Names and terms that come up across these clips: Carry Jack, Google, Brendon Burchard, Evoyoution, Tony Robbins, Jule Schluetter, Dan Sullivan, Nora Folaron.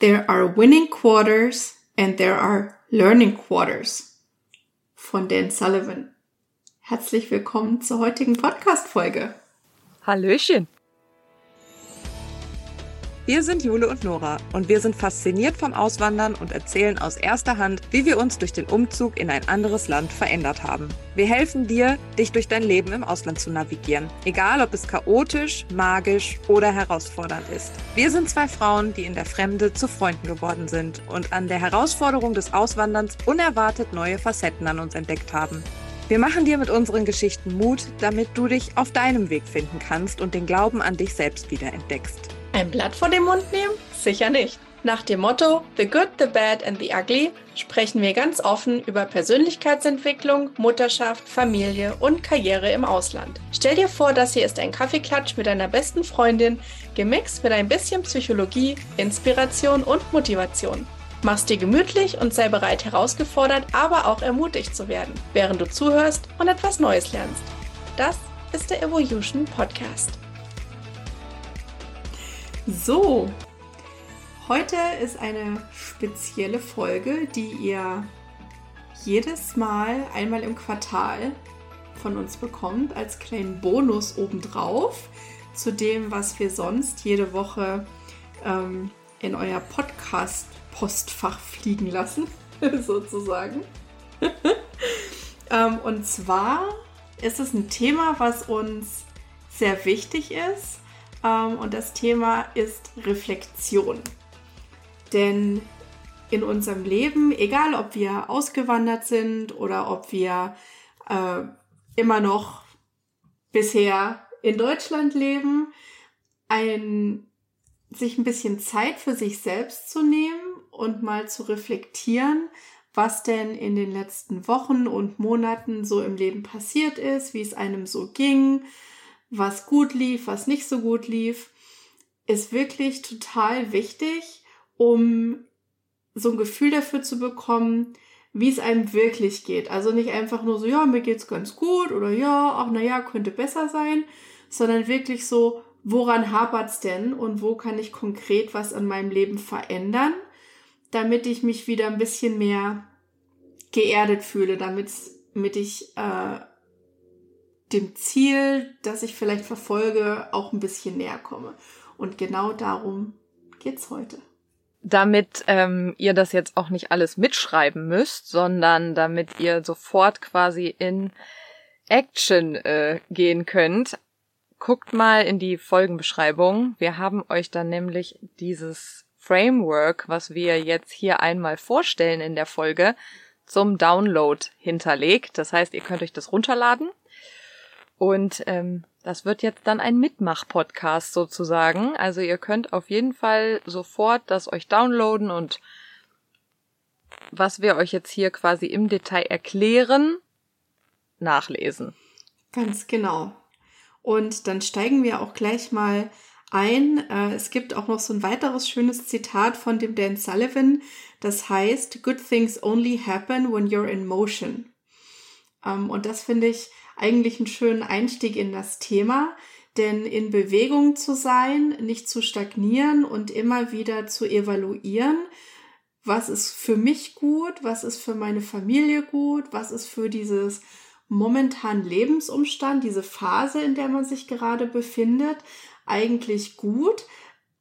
There are winning quarters and there are learning quarters von Dan Sullivan. Herzlich willkommen zur heutigen Podcast-Folge. Hallöchen. Wir sind Jule und Nora und wir sind fasziniert vom Auswandern und erzählen aus erster Hand, wie wir uns durch den Umzug in ein anderes Land verändert haben. Wir helfen dir, dich durch dein Leben im Ausland zu navigieren, egal ob es chaotisch, magisch oder herausfordernd ist. Wir sind zwei Frauen, die in der Fremde zu Freunden geworden sind und an der Herausforderung des Auswanderns unerwartet neue Facetten an uns entdeckt haben. Wir machen dir mit unseren Geschichten Mut, damit du dich auf deinem Weg finden kannst und den Glauben an dich selbst wiederentdeckst. Ein Blatt vor den Mund nehmen? Sicher nicht. Nach dem Motto The Good, The Bad and The Ugly sprechen wir ganz offen über Persönlichkeitsentwicklung, Mutterschaft, Familie und Karriere im Ausland. Stell dir vor, das hier ist ein Kaffeeklatsch mit deiner besten Freundin, gemixt mit ein bisschen Psychologie, Inspiration und Motivation. Mach's dir gemütlich und sei bereit, herausgefordert, aber auch ermutigt zu werden, während du zuhörst und etwas Neues lernst. Das ist der Evoyoution Podcast. So, heute ist eine spezielle Folge, die ihr jedes Mal einmal im Quartal von uns bekommt, als kleinen Bonus obendrauf zu dem, was wir sonst jede Woche in euer Podcast-Postfach fliegen lassen, sozusagen. Und zwar ist es ein Thema, was uns sehr wichtig ist. Und das Thema ist Reflexion. Denn in unserem Leben, egal ob wir ausgewandert sind oder ob wir immer noch bisher in Deutschland leben, sich ein bisschen Zeit für sich selbst zu nehmen und mal zu reflektieren, was denn in den letzten Wochen und Monaten so im Leben passiert ist, wie es einem so ging, was gut lief, was nicht so gut lief, ist wirklich total wichtig, um so ein Gefühl dafür zu bekommen, wie es einem wirklich geht. Also nicht einfach nur so, ja, mir geht's ganz gut oder ja, ach naja, könnte besser sein, sondern wirklich so, woran hapert's denn und wo kann ich konkret was an meinem Leben verändern, damit ich mich wieder ein bisschen mehr geerdet fühle, damit ich dem Ziel, das ich vielleicht verfolge, auch ein bisschen näher komme. Und genau darum geht's heute. Damit ihr das jetzt auch nicht alles mitschreiben müsst, sondern damit ihr sofort quasi in Action gehen könnt, guckt mal in die Folgenbeschreibung. Wir haben euch dann nämlich dieses Framework, was wir jetzt hier einmal vorstellen in der Folge, zum Download hinterlegt. Das heißt, ihr könnt euch das runterladen. Und das wird jetzt dann ein Mitmach-Podcast sozusagen. Also ihr könnt auf jeden Fall sofort das euch downloaden und was wir euch jetzt hier quasi im Detail erklären, nachlesen. Ganz genau. Und dann steigen wir auch gleich mal ein. Es gibt auch noch so ein weiteres schönes Zitat von dem Dan Sullivan. Das heißt, good things only happen when you're in motion. Und das finde ich eigentlich einen schönen Einstieg in das Thema, denn in Bewegung zu sein, nicht zu stagnieren und immer wieder zu evaluieren, was ist für mich gut, was ist für meine Familie gut, was ist für dieses momentanen Lebensumstand, diese Phase, in der man sich gerade befindet, eigentlich gut,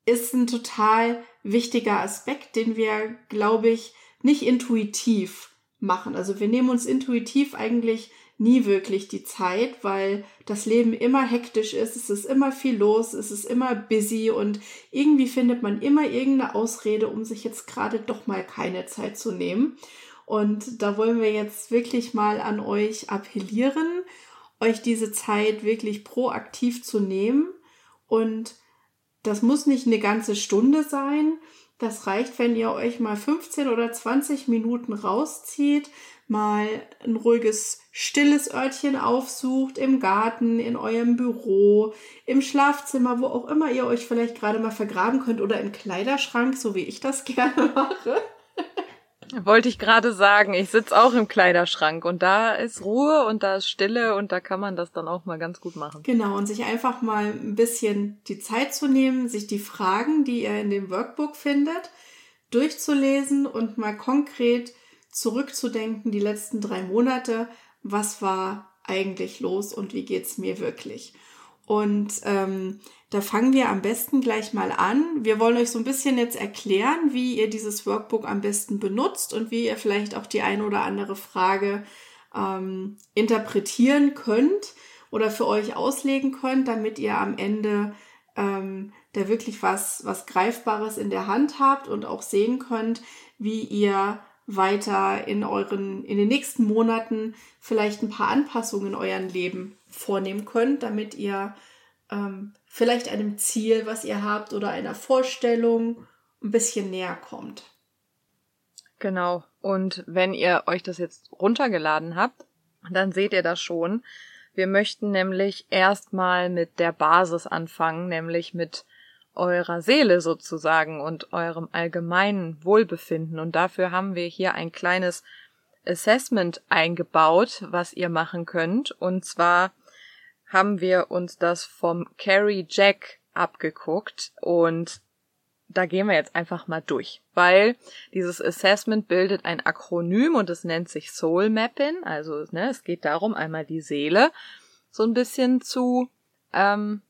ist ein total wichtiger Aspekt, den wir, glaube ich, nicht intuitiv machen. Also wir nehmen uns intuitiv eigentlich nie wirklich die Zeit, weil das Leben immer hektisch ist, es ist immer viel los, es ist immer busy und irgendwie findet man immer irgendeine Ausrede, um sich jetzt gerade doch mal keine Zeit zu nehmen. Und da wollen wir jetzt wirklich mal an euch appellieren, euch diese Zeit wirklich proaktiv zu nehmen. Und das muss nicht eine ganze Stunde sein. Das reicht, wenn ihr euch mal 15 oder 20 Minuten rauszieht, mal ein ruhiges, stilles Örtchen aufsucht, im Garten, in eurem Büro, im Schlafzimmer, wo auch immer ihr euch vielleicht gerade mal vergraben könnt oder im Kleiderschrank, so wie ich das gerne mache. Wollte ich gerade sagen, ich sitze auch im Kleiderschrank und da ist Ruhe und da ist Stille und da kann man das dann auch mal ganz gut machen. Genau, und sich einfach mal ein bisschen die Zeit zu nehmen, sich die Fragen, die ihr in dem Workbook findet, durchzulesen und mal konkret zurückzudenken, die letzten 3 Monate, was war eigentlich los und wie geht's mir wirklich? Und da fangen wir am besten gleich mal an. Wir wollen euch so ein bisschen jetzt erklären, wie ihr dieses Workbook am besten benutzt und wie ihr vielleicht auch die eine oder andere Frage interpretieren könnt oder für euch auslegen könnt, damit ihr am Ende da wirklich was Greifbares in der Hand habt und auch sehen könnt, wie ihr weiter in den nächsten Monaten vielleicht ein paar Anpassungen in euren Leben vornehmen könnt, damit ihr vielleicht einem Ziel, was ihr habt, oder einer Vorstellung ein bisschen näher kommt. Genau. Und wenn ihr euch das jetzt runtergeladen habt, dann seht ihr das schon. Wir möchten nämlich erstmal mit der Basis anfangen, nämlich mit eurer Seele sozusagen und eurem allgemeinen Wohlbefinden. Und dafür haben wir hier ein kleines Assessment eingebaut, was ihr machen könnt. Und zwar haben wir uns das vom Carry Jack abgeguckt und da gehen wir jetzt einfach mal durch, weil dieses Assessment bildet ein Akronym und es nennt sich Soul Mapping. Also es geht darum, einmal die Seele so ein bisschen zu ergründen,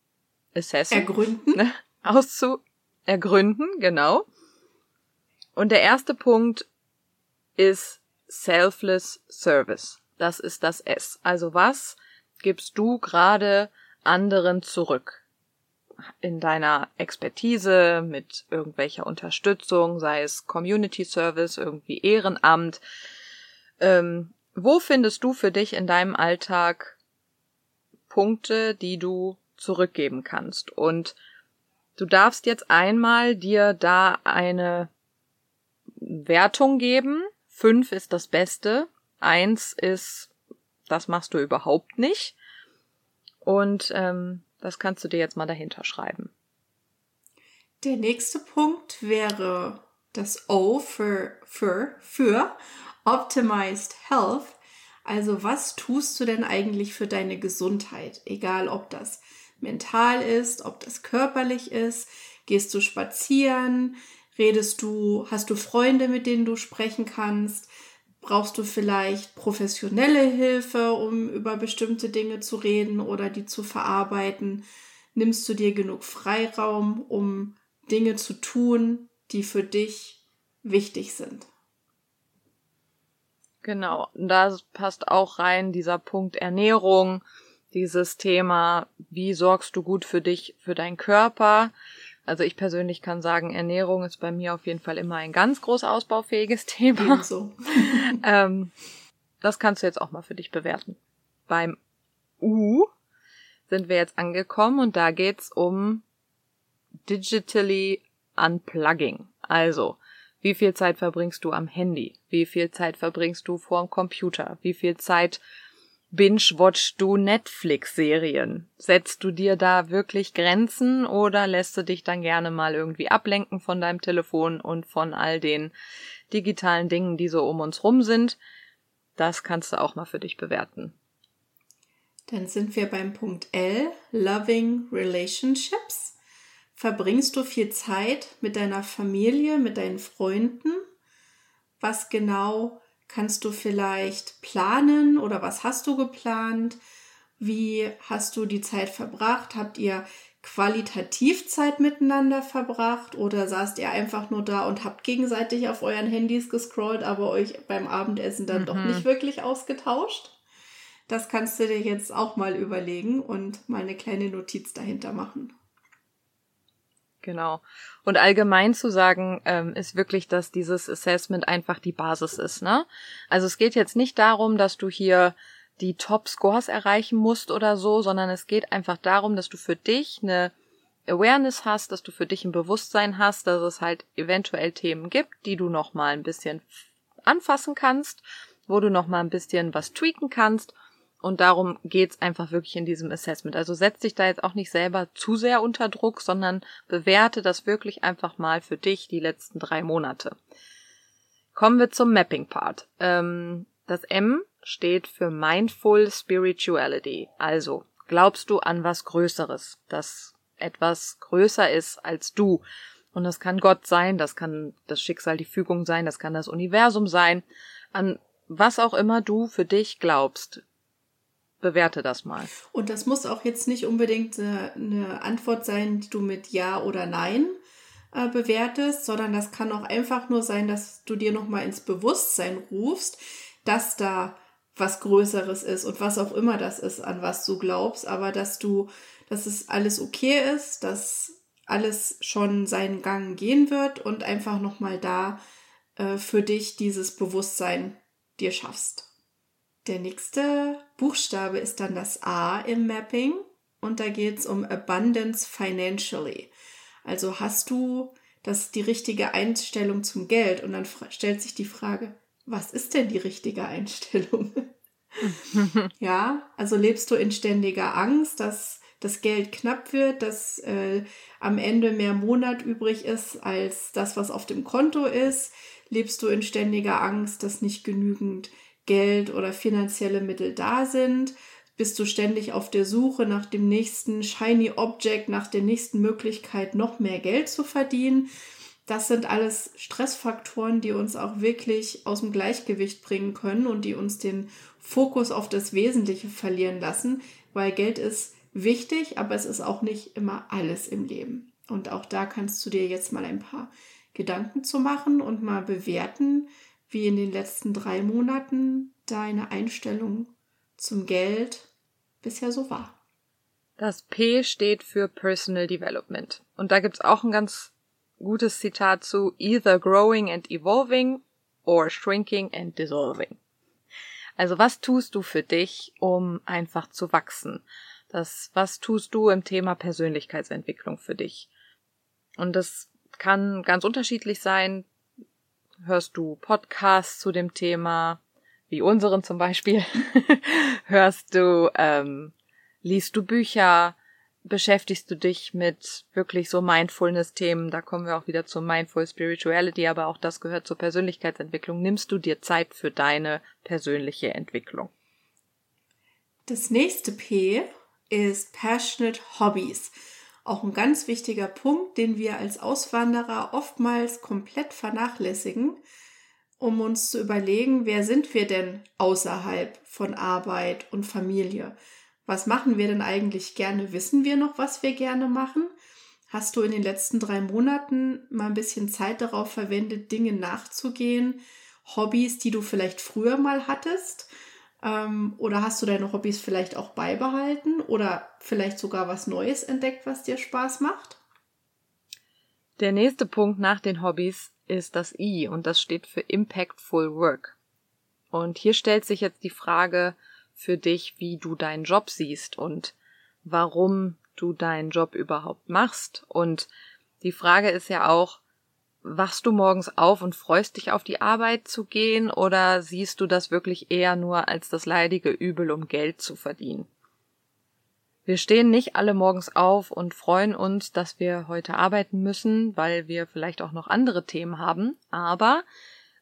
genau. Und der erste Punkt ist Selfless Service. Das ist das S. Also was gibst du gerade anderen zurück? In deiner Expertise, mit irgendwelcher Unterstützung, sei es Community Service, irgendwie Ehrenamt. Wo findest du für dich in deinem Alltag Punkte, die du zurückgeben kannst? Und du darfst jetzt einmal dir da eine Wertung geben. 5 ist das Beste, 1 ist, das machst du überhaupt nicht. Und das kannst du dir jetzt mal dahinter schreiben. Der nächste Punkt wäre das O für Optimized Health. Also was tust du denn eigentlich für deine Gesundheit? Egal, ob das mental ist, ob das körperlich ist. Gehst du spazieren? Hast du Freunde, mit denen du sprechen kannst? Brauchst du vielleicht professionelle Hilfe, um über bestimmte Dinge zu reden oder die zu verarbeiten? Nimmst du dir genug Freiraum, um Dinge zu tun, die für dich wichtig sind? Genau, da passt auch rein dieser Punkt Ernährung, dieses Thema, wie sorgst du gut für dich, für deinen Körper? Also ich persönlich kann sagen, Ernährung ist bei mir auf jeden Fall immer ein ganz groß ausbaufähiges Thema. So. Das kannst du jetzt auch mal für dich bewerten. Beim U sind wir jetzt angekommen und da geht's um Digitally Unplugging. Also, wie viel Zeit verbringst du am Handy? Wie viel Zeit verbringst du vor dem Computer? Wie viel Zeit binge-watchst du Netflix-Serien? Setzt du dir da wirklich Grenzen oder lässt du dich dann gerne mal irgendwie ablenken von deinem Telefon und von all den digitalen Dingen, die so um uns rum sind? Das kannst du auch mal für dich bewerten. Dann sind wir beim Punkt L, Loving Relationships. Verbringst du viel Zeit mit deiner Familie, mit deinen Freunden? Was genau kannst du vielleicht planen oder was hast du geplant? Wie hast du die Zeit verbracht? Habt ihr qualitativ Zeit miteinander verbracht oder saßt ihr einfach nur da und habt gegenseitig auf euren Handys gescrollt, aber euch beim Abendessen dann doch nicht wirklich ausgetauscht? Das kannst du dir jetzt auch mal überlegen und mal eine kleine Notiz dahinter machen. Genau. Und allgemein zu sagen, ist wirklich, dass dieses Assessment einfach die Basis ist, ne? Also es geht jetzt nicht darum, dass du hier die Top-Scores erreichen musst oder so, sondern es geht einfach darum, dass du für dich eine Awareness hast, dass du für dich ein Bewusstsein hast, dass es halt eventuell Themen gibt, die du nochmal ein bisschen anfassen kannst, wo du nochmal ein bisschen was tweaken kannst. Und darum geht's einfach wirklich in diesem Assessment. Also setz dich da jetzt auch nicht selber zu sehr unter Druck, sondern bewerte das wirklich einfach mal für dich die letzten 3 Monate. Kommen wir zum Mapping-Part. Das M steht für Mindful Spirituality. Also, glaubst du an was Größeres, das etwas größer ist als du? Und das kann Gott sein, das kann das Schicksal, die Fügung sein, das kann das Universum sein. An was auch immer du für dich glaubst, bewerte das mal. Und das muss auch jetzt nicht unbedingt eine Antwort sein, die du mit Ja oder Nein bewertest, sondern das kann auch einfach nur sein, dass du dir nochmal ins Bewusstsein rufst, dass da was Größeres ist und was auch immer das ist, an was du glaubst, aber dass es alles okay ist, dass alles schon seinen Gang gehen wird und einfach nochmal da für dich dieses Bewusstsein dir schaffst. Der nächste Buchstabe ist dann das A im Mapping und da geht es um Abundance Financially. Also hast du die richtige Einstellung zum Geld und dann stellt sich die Frage, was ist denn die richtige Einstellung? Ja, also lebst du in ständiger Angst, dass das Geld knapp wird, dass am Ende mehr Monat übrig ist als das, was auf dem Konto ist? Lebst du in ständiger Angst, dass nicht genügend Geld oder finanzielle Mittel da sind? Bist du ständig auf der Suche nach dem nächsten Shiny Object, nach der nächsten Möglichkeit, noch mehr Geld zu verdienen? Das sind alles Stressfaktoren, die uns auch wirklich aus dem Gleichgewicht bringen können und die uns den Fokus auf das Wesentliche verlieren lassen, weil Geld ist wichtig, aber es ist auch nicht immer alles im Leben. Und auch da kannst du dir jetzt mal ein paar Gedanken zu machen und mal bewerten, wie in den letzten 3 Monaten deine Einstellung zum Geld bisher so war. Das P steht für Personal Development. Und da gibt's auch ein ganz gutes Zitat zu: either growing and evolving or shrinking and dissolving. Also was tust du für dich, um einfach zu wachsen? Was tust du im Thema Persönlichkeitsentwicklung für dich? Und das kann ganz unterschiedlich sein. Hörst du Podcasts zu dem Thema, wie unseren zum Beispiel? Liest du Bücher? Beschäftigst du dich mit wirklich so Mindfulness-Themen? Da kommen wir auch wieder zur Mindful Spirituality, aber auch das gehört zur Persönlichkeitsentwicklung. Nimmst du dir Zeit für deine persönliche Entwicklung? Das nächste P ist Passionate Hobbies. Auch ein ganz wichtiger Punkt, den wir als Auswanderer oftmals komplett vernachlässigen, um uns zu überlegen, wer sind wir denn außerhalb von Arbeit und Familie? Was machen wir denn eigentlich gerne? Wissen wir noch, was wir gerne machen? Hast du in den letzten 3 Monaten mal ein bisschen Zeit darauf verwendet, Dinge nachzugehen? Hobbys, die du vielleicht früher mal hattest? Oder hast du deine Hobbys vielleicht auch beibehalten oder vielleicht sogar was Neues entdeckt, was dir Spaß macht? Der nächste Punkt nach den Hobbys ist das I und das steht für Impactful Work. Und hier stellt sich jetzt die Frage für dich, wie du deinen Job siehst und warum du deinen Job überhaupt machst. Und die Frage ist ja auch, wachst du morgens auf und freust dich auf die Arbeit zu gehen oder siehst du das wirklich eher nur als das leidige Übel, um Geld zu verdienen? Wir stehen nicht alle morgens auf und freuen uns, dass wir heute arbeiten müssen, weil wir vielleicht auch noch andere Themen haben, aber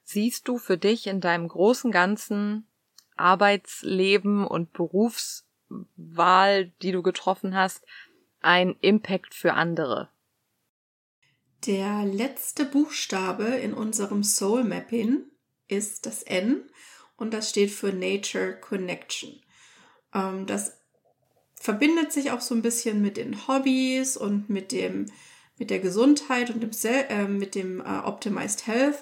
siehst du für dich in deinem großen ganzen Arbeitsleben und Berufswahl, die du getroffen hast, einen Impact für andere? Der letzte Buchstabe in unserem Soul Mapping ist das N und das steht für Nature Connection. Das verbindet sich auch so ein bisschen mit den Hobbys und mit der Gesundheit und mit dem Optimized Health.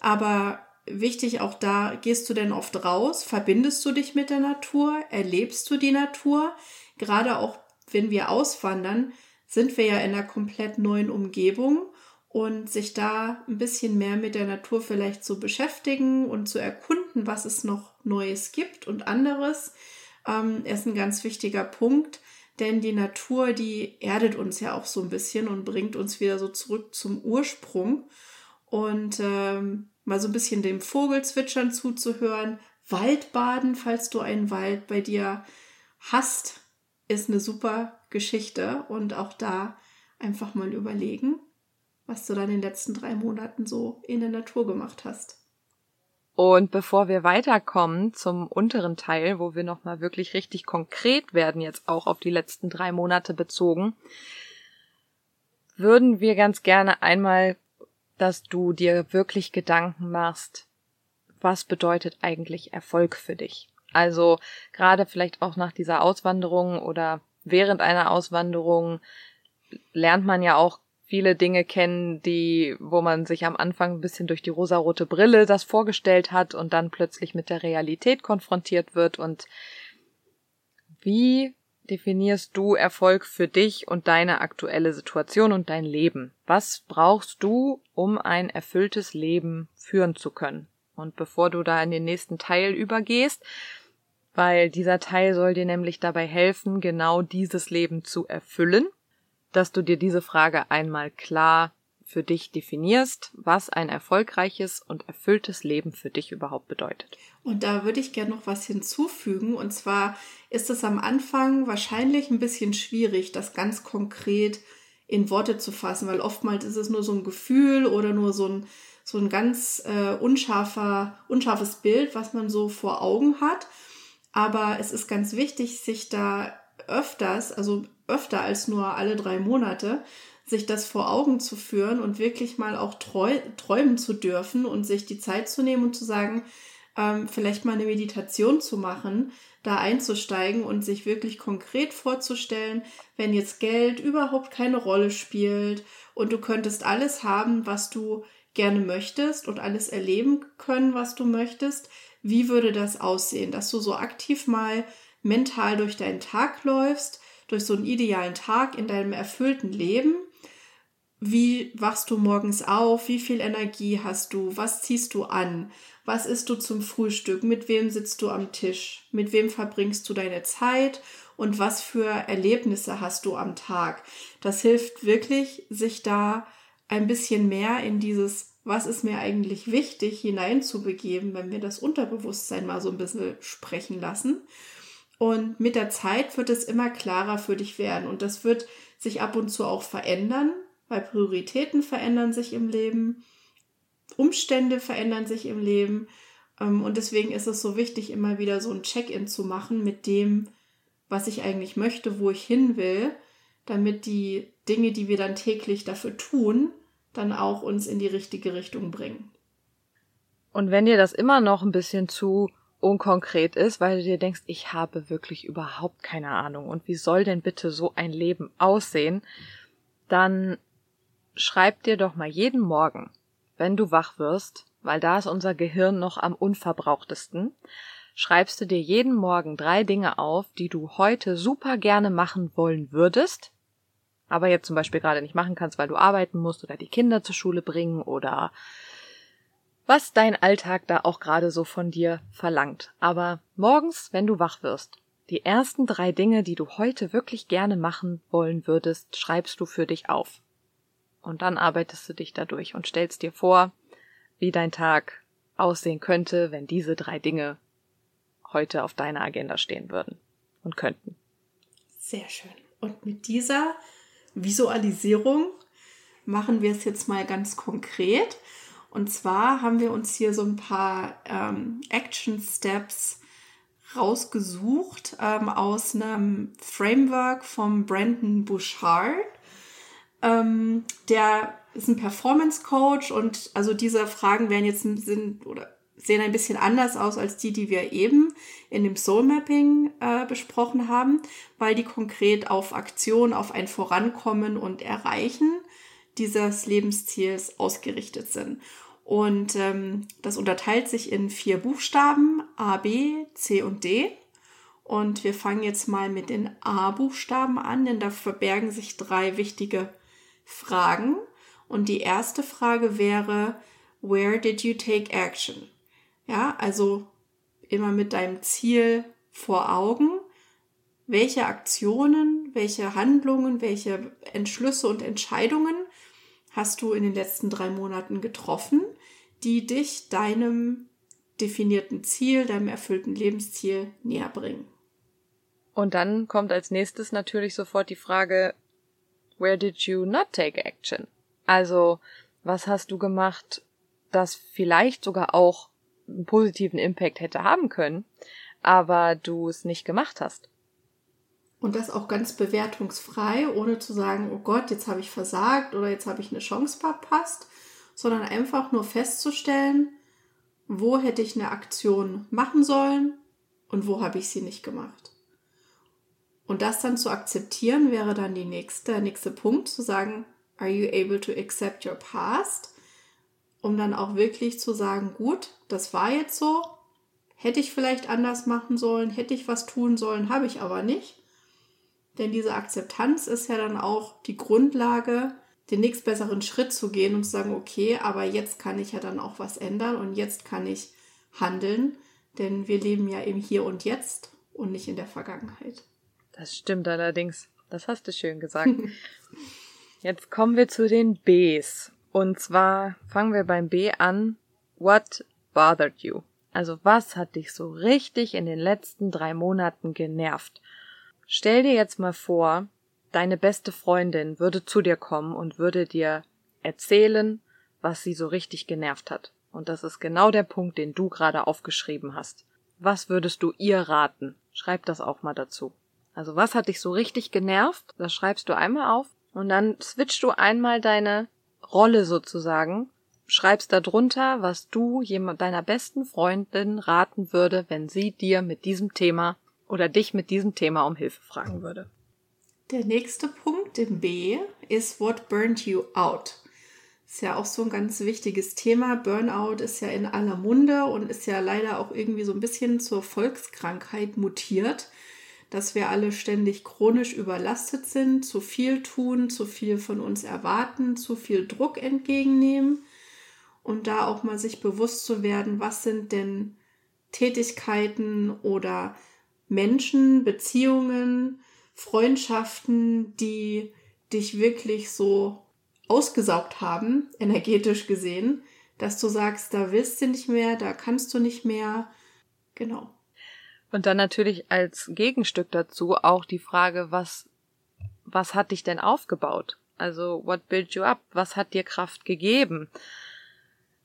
Aber wichtig auch da, gehst du denn oft raus? Verbindest du dich mit der Natur? Erlebst du die Natur? Gerade auch, wenn wir auswandern, sind wir ja in einer komplett neuen Umgebung und sich da ein bisschen mehr mit der Natur vielleicht zu beschäftigen und zu erkunden, was es noch Neues gibt und anderes, ist ein ganz wichtiger Punkt, denn die Natur, die erdet uns ja auch so ein bisschen und bringt uns wieder so zurück zum Ursprung und mal so ein bisschen dem Vogelzwitschern zuzuhören, Waldbaden, falls du einen Wald bei dir hast, ist eine super Geschichte und auch da einfach mal überlegen, was du dann in den letzten 3 Monaten so in der Natur gemacht hast. Und bevor wir weiterkommen zum unteren Teil, wo wir nochmal wirklich richtig konkret werden, jetzt auch auf die letzten 3 Monate bezogen, würden wir ganz gerne einmal, dass du dir wirklich Gedanken machst, was bedeutet eigentlich Erfolg für dich? Also gerade vielleicht auch nach dieser Auswanderung oder während einer Auswanderung lernt man ja auch viele Dinge kennen, wo man sich am Anfang ein bisschen durch die rosarote Brille das vorgestellt hat und dann plötzlich mit der Realität konfrontiert wird. Und wie definierst du Erfolg für dich und deine aktuelle Situation und dein Leben? Was brauchst du, um ein erfülltes Leben führen zu können? Und bevor du da in den nächsten Teil übergehst, weil dieser Teil soll dir nämlich dabei helfen, genau dieses Leben zu erfüllen, dass du dir diese Frage einmal klar für dich definierst, was ein erfolgreiches und erfülltes Leben für dich überhaupt bedeutet. Und da würde ich gerne noch was hinzufügen. Und zwar ist es am Anfang wahrscheinlich ein bisschen schwierig, das ganz konkret in Worte zu fassen, weil oftmals ist es nur so ein Gefühl oder nur so ein ganz unscharfes Bild, was man so vor Augen hat. Aber es ist ganz wichtig, sich da öfter als nur alle 3 Monate, sich das vor Augen zu führen und wirklich mal auch träumen zu dürfen und sich die Zeit zu nehmen und zu sagen, vielleicht mal eine Meditation zu machen, da einzusteigen und sich wirklich konkret vorzustellen, wenn jetzt Geld überhaupt keine Rolle spielt und du könntest alles haben, was du gerne möchtest und alles erleben können, was du möchtest, wie würde das aussehen? Dass du so aktiv mal mental durch deinen Tag läufst, durch so einen idealen Tag in deinem erfüllten Leben. Wie wachst du morgens auf? Wie viel Energie hast du? Was ziehst du an? Was isst du zum Frühstück? Mit wem sitzt du am Tisch? Mit wem verbringst du deine Zeit? Und was für Erlebnisse hast du am Tag? Das hilft wirklich, sich da ein bisschen mehr in dieses, was ist mir eigentlich wichtig, hineinzubegeben, wenn wir das Unterbewusstsein mal so ein bisschen sprechen lassen. Und mit der Zeit wird es immer klarer für dich werden. Und das wird sich ab und zu auch verändern, weil Prioritäten verändern sich im Leben, Umstände verändern sich im Leben. Und deswegen ist es so wichtig, immer wieder so ein Check-in zu machen mit dem, was ich eigentlich möchte, wo ich hin will, damit die Dinge, die wir dann täglich dafür tun, dann auch uns in die richtige Richtung bringen. Und wenn dir das immer noch ein bisschen zu unkonkret ist, weil du dir denkst, ich habe wirklich überhaupt keine Ahnung und wie soll denn bitte so ein Leben aussehen, dann schreib dir doch mal jeden Morgen, wenn du wach wirst, weil da ist unser Gehirn noch am unverbrauchtesten, schreibst du dir jeden Morgen 3 Dinge auf, die du heute super gerne machen wollen würdest, aber jetzt zum Beispiel gerade nicht machen kannst, weil du arbeiten musst oder die Kinder zur Schule bringen oder was dein Alltag da auch gerade so von dir verlangt. Aber morgens, wenn du wach wirst, die ersten 3 Dinge, die du heute wirklich gerne machen wollen würdest, schreibst du für dich auf. Und dann arbeitest du dich dadurch und stellst dir vor, wie dein Tag aussehen könnte, wenn diese 3 Dinge heute auf deiner Agenda stehen würden und könnten. Sehr schön. Und mit dieser Visualisierung machen wir es jetzt mal ganz konkret. Und zwar haben wir uns hier so ein paar Action-Steps rausgesucht aus einem Framework von Brendon Burchard. Der ist ein Performance-Coach und also diese Fragen werden jetzt sehen ein bisschen anders aus als die wir eben in dem Soul-Mapping besprochen haben, weil die konkret auf Aktion, auf ein Vorankommen und Erreichen dieses Lebensziels ausgerichtet sind. Und das unterteilt sich in 4 Buchstaben, A, B, C und D. Und wir fangen jetzt mal mit den A-Buchstaben an, denn da verbergen sich 3 wichtige Fragen. Und die erste Frage wäre, where did you take action? Ja, also immer mit deinem Ziel vor Augen. Welche Aktionen, welche Handlungen, welche Entschlüsse und Entscheidungen hast du in den letzten 3 Monaten getroffen, die dich deinem definierten Ziel, deinem erfüllten Lebensziel näher bringen? Und dann kommt als nächstes natürlich sofort die Frage, where did you not take action? Also, was hast du gemacht, das vielleicht sogar auch einen positiven Impact hätte haben können, aber du es nicht gemacht hast? Und das auch ganz bewertungsfrei, ohne zu sagen, oh Gott, jetzt habe ich versagt oder jetzt habe ich eine Chance verpasst, sondern einfach nur festzustellen, wo hätte ich eine Aktion machen sollen und wo habe ich sie nicht gemacht. Und das dann zu akzeptieren, wäre dann der nächste Punkt, zu sagen, are you able to accept your past? Um dann auch wirklich zu sagen, gut, das war jetzt so, hätte ich vielleicht anders machen sollen, hätte ich was tun sollen, habe ich aber nicht. Denn diese Akzeptanz ist ja dann auch die Grundlage, den nächstbesseren Schritt zu gehen und zu sagen, okay, aber jetzt kann ich ja dann auch was ändern und jetzt kann ich handeln, denn wir leben ja eben hier und jetzt und nicht in der Vergangenheit. Das stimmt allerdings, das hast du schön gesagt. Jetzt kommen wir zu den Bs und zwar fangen wir beim B an, what bothered you? Also was hat dich so richtig in den letzten 3 Monaten genervt? Stell dir jetzt mal vor, deine beste Freundin würde zu dir kommen und würde dir erzählen, was sie so richtig genervt hat. Und das ist genau der Punkt, den du gerade aufgeschrieben hast. Was würdest du ihr raten? Schreib das auch mal dazu. Also was hat dich so richtig genervt? Das schreibst du einmal auf und dann switchst du einmal deine Rolle sozusagen. Schreibst darunter, was du deiner besten Freundin raten würde, wenn sie dir mit diesem Thema oder dich mit diesem Thema um Hilfe fragen würde. Der nächste Punkt im B ist what burned you out. Ist ja auch so ein ganz wichtiges Thema. Burnout ist ja in aller Munde und ist ja leider auch irgendwie so ein bisschen zur Volkskrankheit mutiert, dass wir alle ständig chronisch überlastet sind, zu viel tun, zu viel von uns erwarten, zu viel Druck entgegennehmen und da auch mal sich bewusst zu werden, was sind denn Tätigkeiten oder Menschen, Beziehungen, Freundschaften, die dich wirklich so ausgesaugt haben, energetisch gesehen, dass du sagst, da willst du nicht mehr, da kannst du nicht mehr, genau. Und dann natürlich als Gegenstück dazu auch die Frage, was hat dich denn aufgebaut? Also what built you up? Was hat dir Kraft gegeben?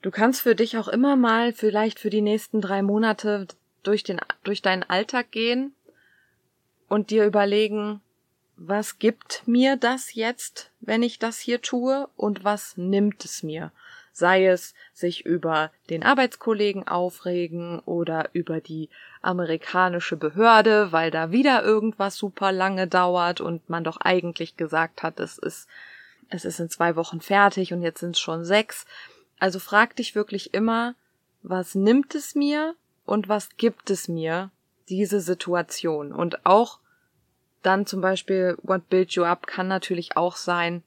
Du kannst für dich auch immer mal vielleicht für die nächsten 3 Monate durch deinen Alltag gehen und dir überlegen, was gibt mir das jetzt, wenn ich das hier tue und was nimmt es mir? Sei es sich über den Arbeitskollegen aufregen oder über die amerikanische Behörde, weil da wieder irgendwas super lange dauert und man doch eigentlich gesagt hat, es ist in 2 Wochen fertig und jetzt sind es schon 6. Also frag dich wirklich immer, was nimmt es mir und was gibt es mir, diese Situation. Und auch dann zum Beispiel what built you up kann natürlich auch sein,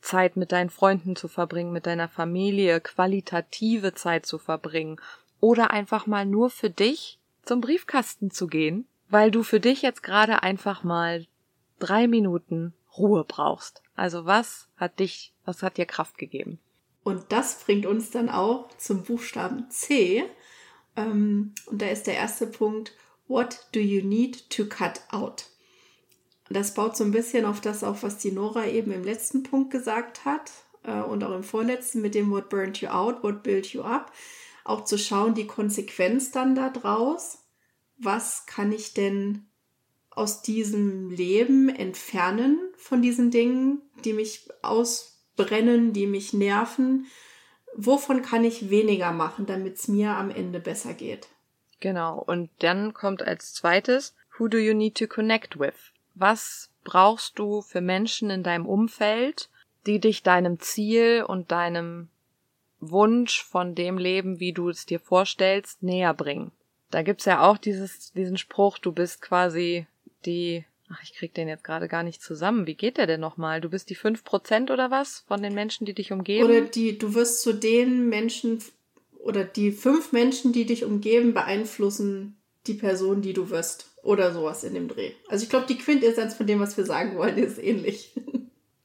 Zeit mit deinen Freunden zu verbringen, mit deiner Familie, qualitative Zeit zu verbringen oder einfach mal nur für dich zum Briefkasten zu gehen, weil du für dich jetzt gerade einfach mal 3 Minuten Ruhe brauchst. Also was hat dir Kraft gegeben? Und das bringt uns dann auch zum Buchstaben C. Und da ist der erste Punkt, what do you need to cut out? Das baut so ein bisschen auf das auf, was die Nora eben im letzten Punkt gesagt hat und auch im vorletzten mit dem what burned you out, what built you up. Auch zu schauen, die Konsequenz dann da draus. Was kann ich denn aus diesem Leben entfernen von diesen Dingen, die mich ausbrennen, die mich nerven? Wovon kann ich weniger machen, damit es mir am Ende besser geht? Genau, und dann kommt als zweites, who do you need to connect with? Was brauchst du für Menschen in deinem Umfeld, die dich deinem Ziel und deinem Wunsch von dem Leben, wie du es dir vorstellst, näher bringen? Da gibt's ja auch diesen Spruch, du bist quasi die... Ach, ich krieg den jetzt gerade gar nicht zusammen. Wie geht der denn nochmal? Du bist die 5% oder was von den Menschen, die dich umgeben? Oder du wirst zu den Menschen oder die 5 Menschen, die dich umgeben, beeinflussen die Person, die du wirst. Oder sowas in dem Dreh. Also ich glaube, die Quintessenz von dem, was wir sagen wollen, ist ähnlich.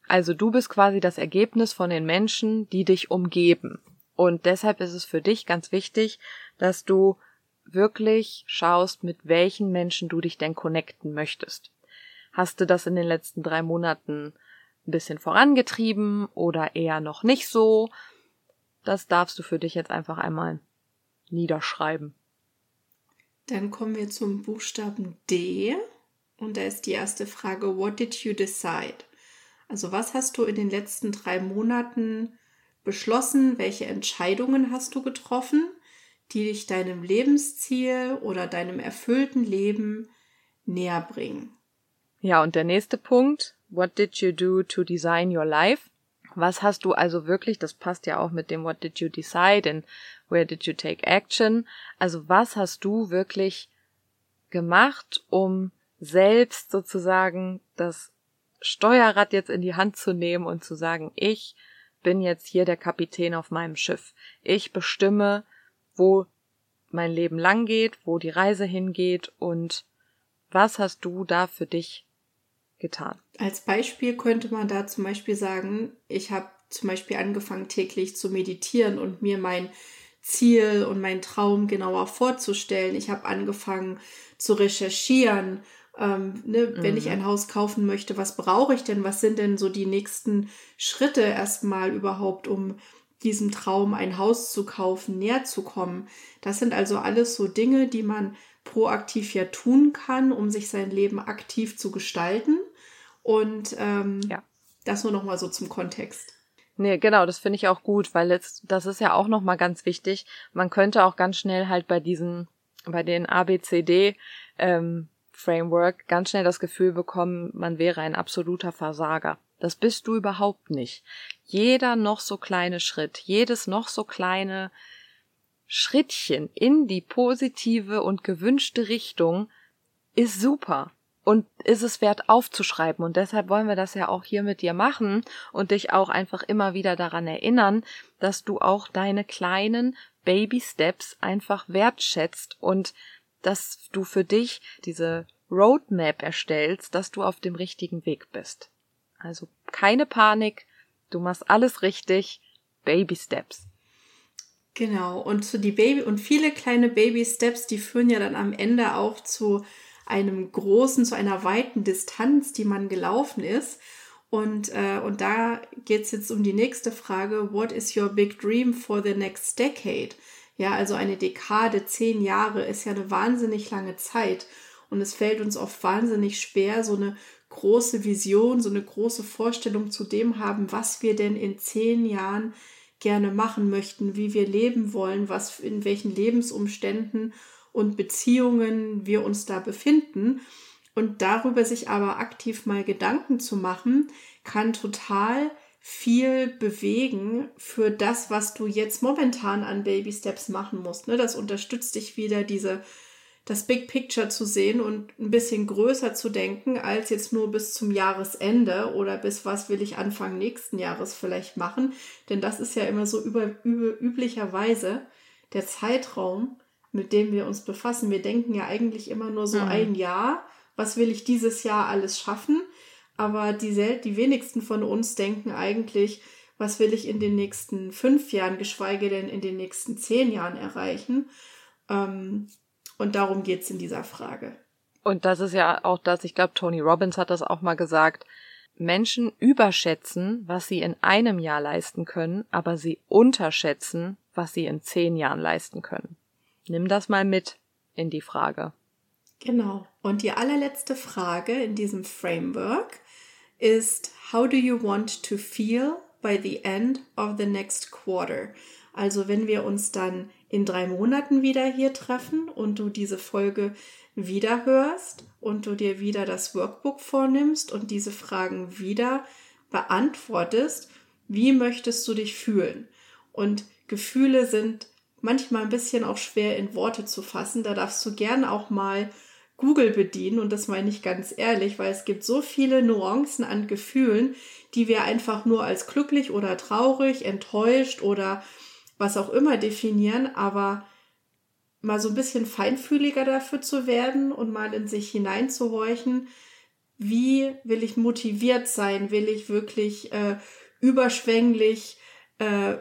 Also du bist quasi das Ergebnis von den Menschen, die dich umgeben. Und deshalb ist es für dich ganz wichtig, dass du wirklich schaust, mit welchen Menschen du dich denn connecten möchtest. Hast du das in den letzten 3 Monaten ein bisschen vorangetrieben oder eher noch nicht so? Das darfst du für dich jetzt einfach einmal niederschreiben. Dann kommen wir zum Buchstaben D Und da ist die erste Frage, what did you decide? Also was hast du in den letzten 3 Monaten beschlossen? Welche Entscheidungen hast du getroffen, die dich deinem Lebensziel oder deinem erfüllten Leben näher bringen? Ja, und der nächste Punkt, what did you do to design your life? Was hast du also wirklich, das passt ja auch mit dem what did you decide and where did you take action? Also was hast du wirklich gemacht, um selbst sozusagen das Steuerrad jetzt in die Hand zu nehmen und zu sagen, ich bin jetzt hier der Kapitän auf meinem Schiff. Ich bestimme, wo mein Leben lang geht, wo die Reise hingeht und was hast du da für dich getan? Als Beispiel könnte man da zum Beispiel sagen, ich habe zum Beispiel angefangen täglich zu meditieren und mir mein Ziel und meinen Traum genauer vorzustellen. Ich habe angefangen zu recherchieren, wenn ich ein Haus kaufen möchte, was brauche ich denn? Was sind denn so die nächsten Schritte erstmal überhaupt, um diesem Traum, ein Haus zu kaufen, näher zu kommen? Das sind also alles so Dinge, die man proaktiv ja tun kann, um sich sein Leben aktiv zu gestalten. Und das nur nochmal so zum Kontext. Nee, genau, das finde ich auch gut, weil das ist ja auch nochmal ganz wichtig. Man könnte auch ganz schnell halt bei den ABCD-Framework ganz schnell das Gefühl bekommen, man wäre ein absoluter Versager. Das bist du überhaupt nicht. Jeder noch so kleine Schritt, jedes noch so kleine Schrittchen in die positive und gewünschte Richtung ist super und ist es wert aufzuschreiben. Und deshalb wollen wir das ja auch hier mit dir machen und dich auch einfach immer wieder daran erinnern, dass du auch deine kleinen Baby-Steps einfach wertschätzt und dass du für dich diese Roadmap erstellst, dass du auf dem richtigen Weg bist. Also keine Panik, du machst alles richtig, Baby Steps. Genau, und viele kleine Baby Steps, die führen ja dann am Ende auch zu einer weiten Distanz, die man gelaufen ist. Und da geht es jetzt um die nächste Frage, what is your big dream for the next decade? Ja, also eine Dekade, 10 Jahre ist ja eine wahnsinnig lange Zeit und es fällt uns oft wahnsinnig schwer, so eine große Vision, so eine große Vorstellung zu dem haben, was wir denn in 10 Jahren gerne machen möchten, wie wir leben wollen, in welchen Lebensumständen und Beziehungen wir uns da befinden. Und darüber sich aber aktiv mal Gedanken zu machen, kann total viel bewegen für das, was du jetzt momentan an Baby Steps machen musst. Das unterstützt dich wieder, das Big Picture zu sehen und ein bisschen größer zu denken, als jetzt nur bis zum Jahresende oder bis was will ich Anfang nächsten Jahres vielleicht machen. Denn das ist ja immer so üblicherweise der Zeitraum, mit dem wir uns befassen. Wir denken ja eigentlich immer nur so ein Jahr, was will ich dieses Jahr alles schaffen? Aber die wenigsten von uns denken eigentlich, was will ich in den nächsten 5 Jahren, geschweige denn in den nächsten 10 Jahren erreichen? Und darum geht's in dieser Frage. Und das ist ja auch das, ich glaube, Tony Robbins hat das auch mal gesagt, Menschen überschätzen, was sie in einem Jahr leisten können, aber sie unterschätzen, was sie in 10 Jahren leisten können. Nimm das mal mit in die Frage. Genau. Und die allerletzte Frage in diesem Framework ist, how do you want to feel by the end of the next quarter? Also wenn wir uns dann in 3 Monaten wieder hier treffen und du diese Folge wieder hörst und du dir wieder das Workbook vornimmst und diese Fragen wieder beantwortest, wie möchtest du dich fühlen? Und Gefühle sind manchmal ein bisschen auch schwer in Worte zu fassen. Da darfst du gern auch mal Google bedienen und das meine ich ganz ehrlich, weil es gibt so viele Nuancen an Gefühlen, die wir einfach nur als glücklich oder traurig, enttäuscht oder was auch immer definieren, aber mal so ein bisschen feinfühliger dafür zu werden und mal in sich hineinzuhorchen, wie will ich motiviert sein, will ich wirklich überschwänglich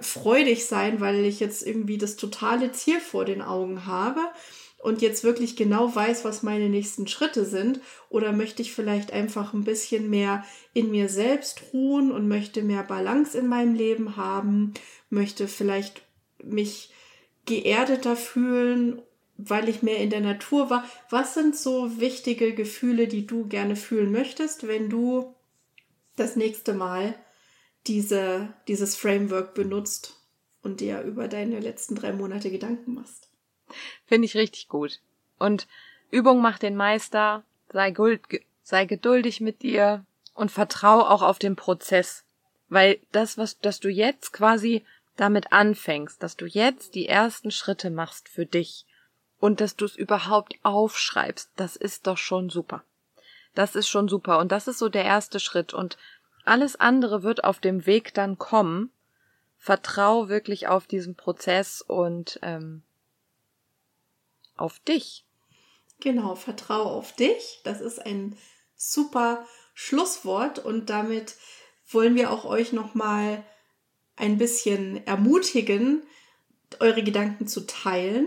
freudig sein, weil ich jetzt irgendwie das totale Ziel vor den Augen habe und jetzt wirklich genau weiß, was meine nächsten Schritte sind, oder möchte ich vielleicht einfach ein bisschen mehr in mir selbst ruhen und möchte mehr Balance in meinem Leben haben, möchte vielleicht mich geerdeter fühlen weil ich mehr in der Natur war. Was sind so wichtige Gefühle, die du gerne fühlen möchtest, wenn du das nächste Mal dieses Framework benutzt und dir über deine letzten 3 Monate Gedanken machst? Finde ich richtig gut. Und Übung macht den Meister, sei geduldig mit dir und vertrau auch auf den Prozess. Weil dass du jetzt quasi damit anfängst, dass du jetzt die ersten Schritte machst für dich und dass du es überhaupt aufschreibst, das ist doch schon super. Das ist schon super und das ist so der erste Schritt und alles andere wird auf dem Weg dann kommen. Vertrau wirklich auf diesen Prozess und auf dich. Genau, vertrau auf dich. Das ist ein super Schlusswort und damit wollen wir auch euch nochmal ein bisschen ermutigen, eure Gedanken zu teilen.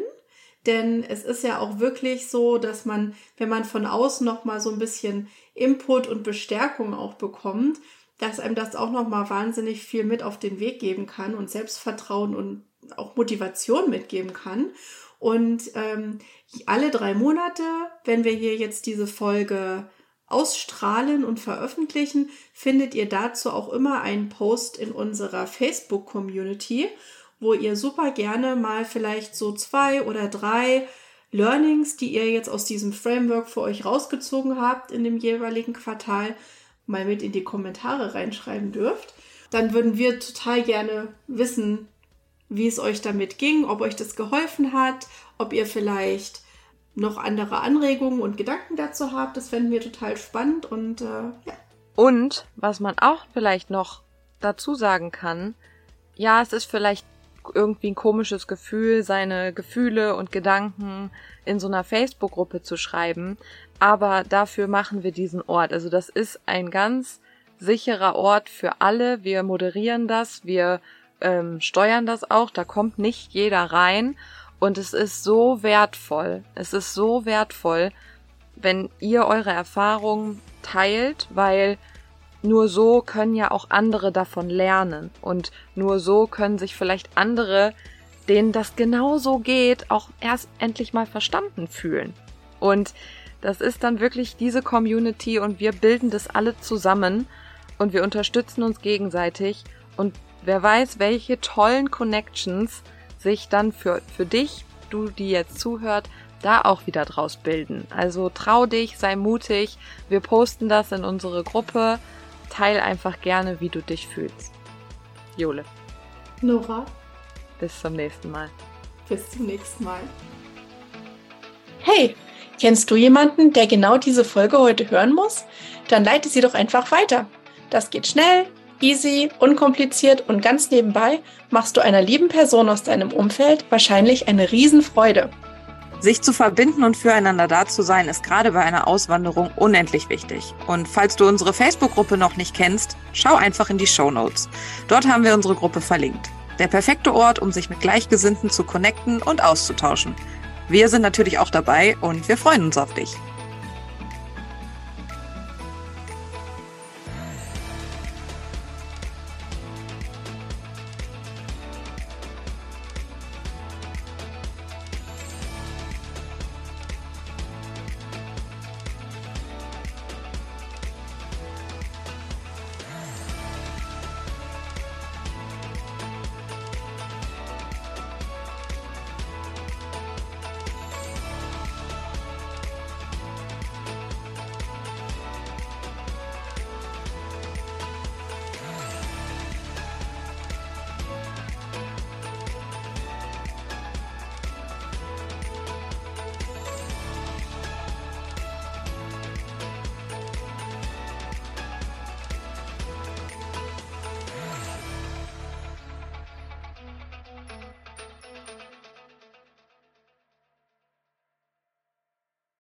Denn es ist ja auch wirklich so, dass man, wenn man von außen nochmal so ein bisschen Input und Bestärkung auch bekommt, dass einem das auch nochmal wahnsinnig viel mit auf den Weg geben kann und Selbstvertrauen und auch Motivation mitgeben kann. Und alle 3 Monate, wenn wir hier jetzt diese Folge ausstrahlen und veröffentlichen, findet ihr dazu auch immer einen Post in unserer Facebook-Community, wo ihr super gerne mal vielleicht so 2 oder 3 Learnings, die ihr jetzt aus diesem Framework für euch rausgezogen habt in dem jeweiligen Quartal, mal mit in die Kommentare reinschreiben dürft. Dann würden wir total gerne wissen, wie es euch damit ging, ob euch das geholfen hat, ob ihr vielleicht noch andere Anregungen und Gedanken dazu habt. Das fänden wir total spannend und ja. Und was man auch vielleicht noch dazu sagen kann, ja, es ist vielleicht irgendwie ein komisches Gefühl, seine Gefühle und Gedanken in so einer Facebook-Gruppe zu schreiben, aber dafür machen wir diesen Ort. Also das ist ein ganz sicherer Ort für alle. Wir moderieren das, wir steuern das auch, da kommt nicht jeder rein und es ist so wertvoll. Es ist so wertvoll, wenn ihr eure Erfahrungen teilt, weil nur so können ja auch andere davon lernen und nur so können sich vielleicht andere, denen das genauso geht, auch erst endlich mal verstanden fühlen. Und das ist dann wirklich diese Community und wir bilden das alle zusammen und wir unterstützen uns gegenseitig und wer weiß, welche tollen Connections sich dann für dich, du, die jetzt zuhört, da auch wieder draus bilden. Also trau dich, sei mutig, wir posten das in unsere Gruppe, teil einfach gerne, wie du dich fühlst. Jule. Nora. Bis zum nächsten Mal. Bis zum nächsten Mal. Hey, kennst du jemanden, der genau diese Folge heute hören muss? Dann leite sie doch einfach weiter. Das geht schnell. Easy, unkompliziert und ganz nebenbei machst du einer lieben Person aus deinem Umfeld wahrscheinlich eine Riesenfreude. Sich zu verbinden und füreinander da zu sein, ist gerade bei einer Auswanderung unendlich wichtig. Und falls du unsere Facebook-Gruppe noch nicht kennst, schau einfach in die Shownotes. Dort haben wir unsere Gruppe verlinkt. Der perfekte Ort, um sich mit Gleichgesinnten zu connecten und auszutauschen. Wir sind natürlich auch dabei und wir freuen uns auf dich.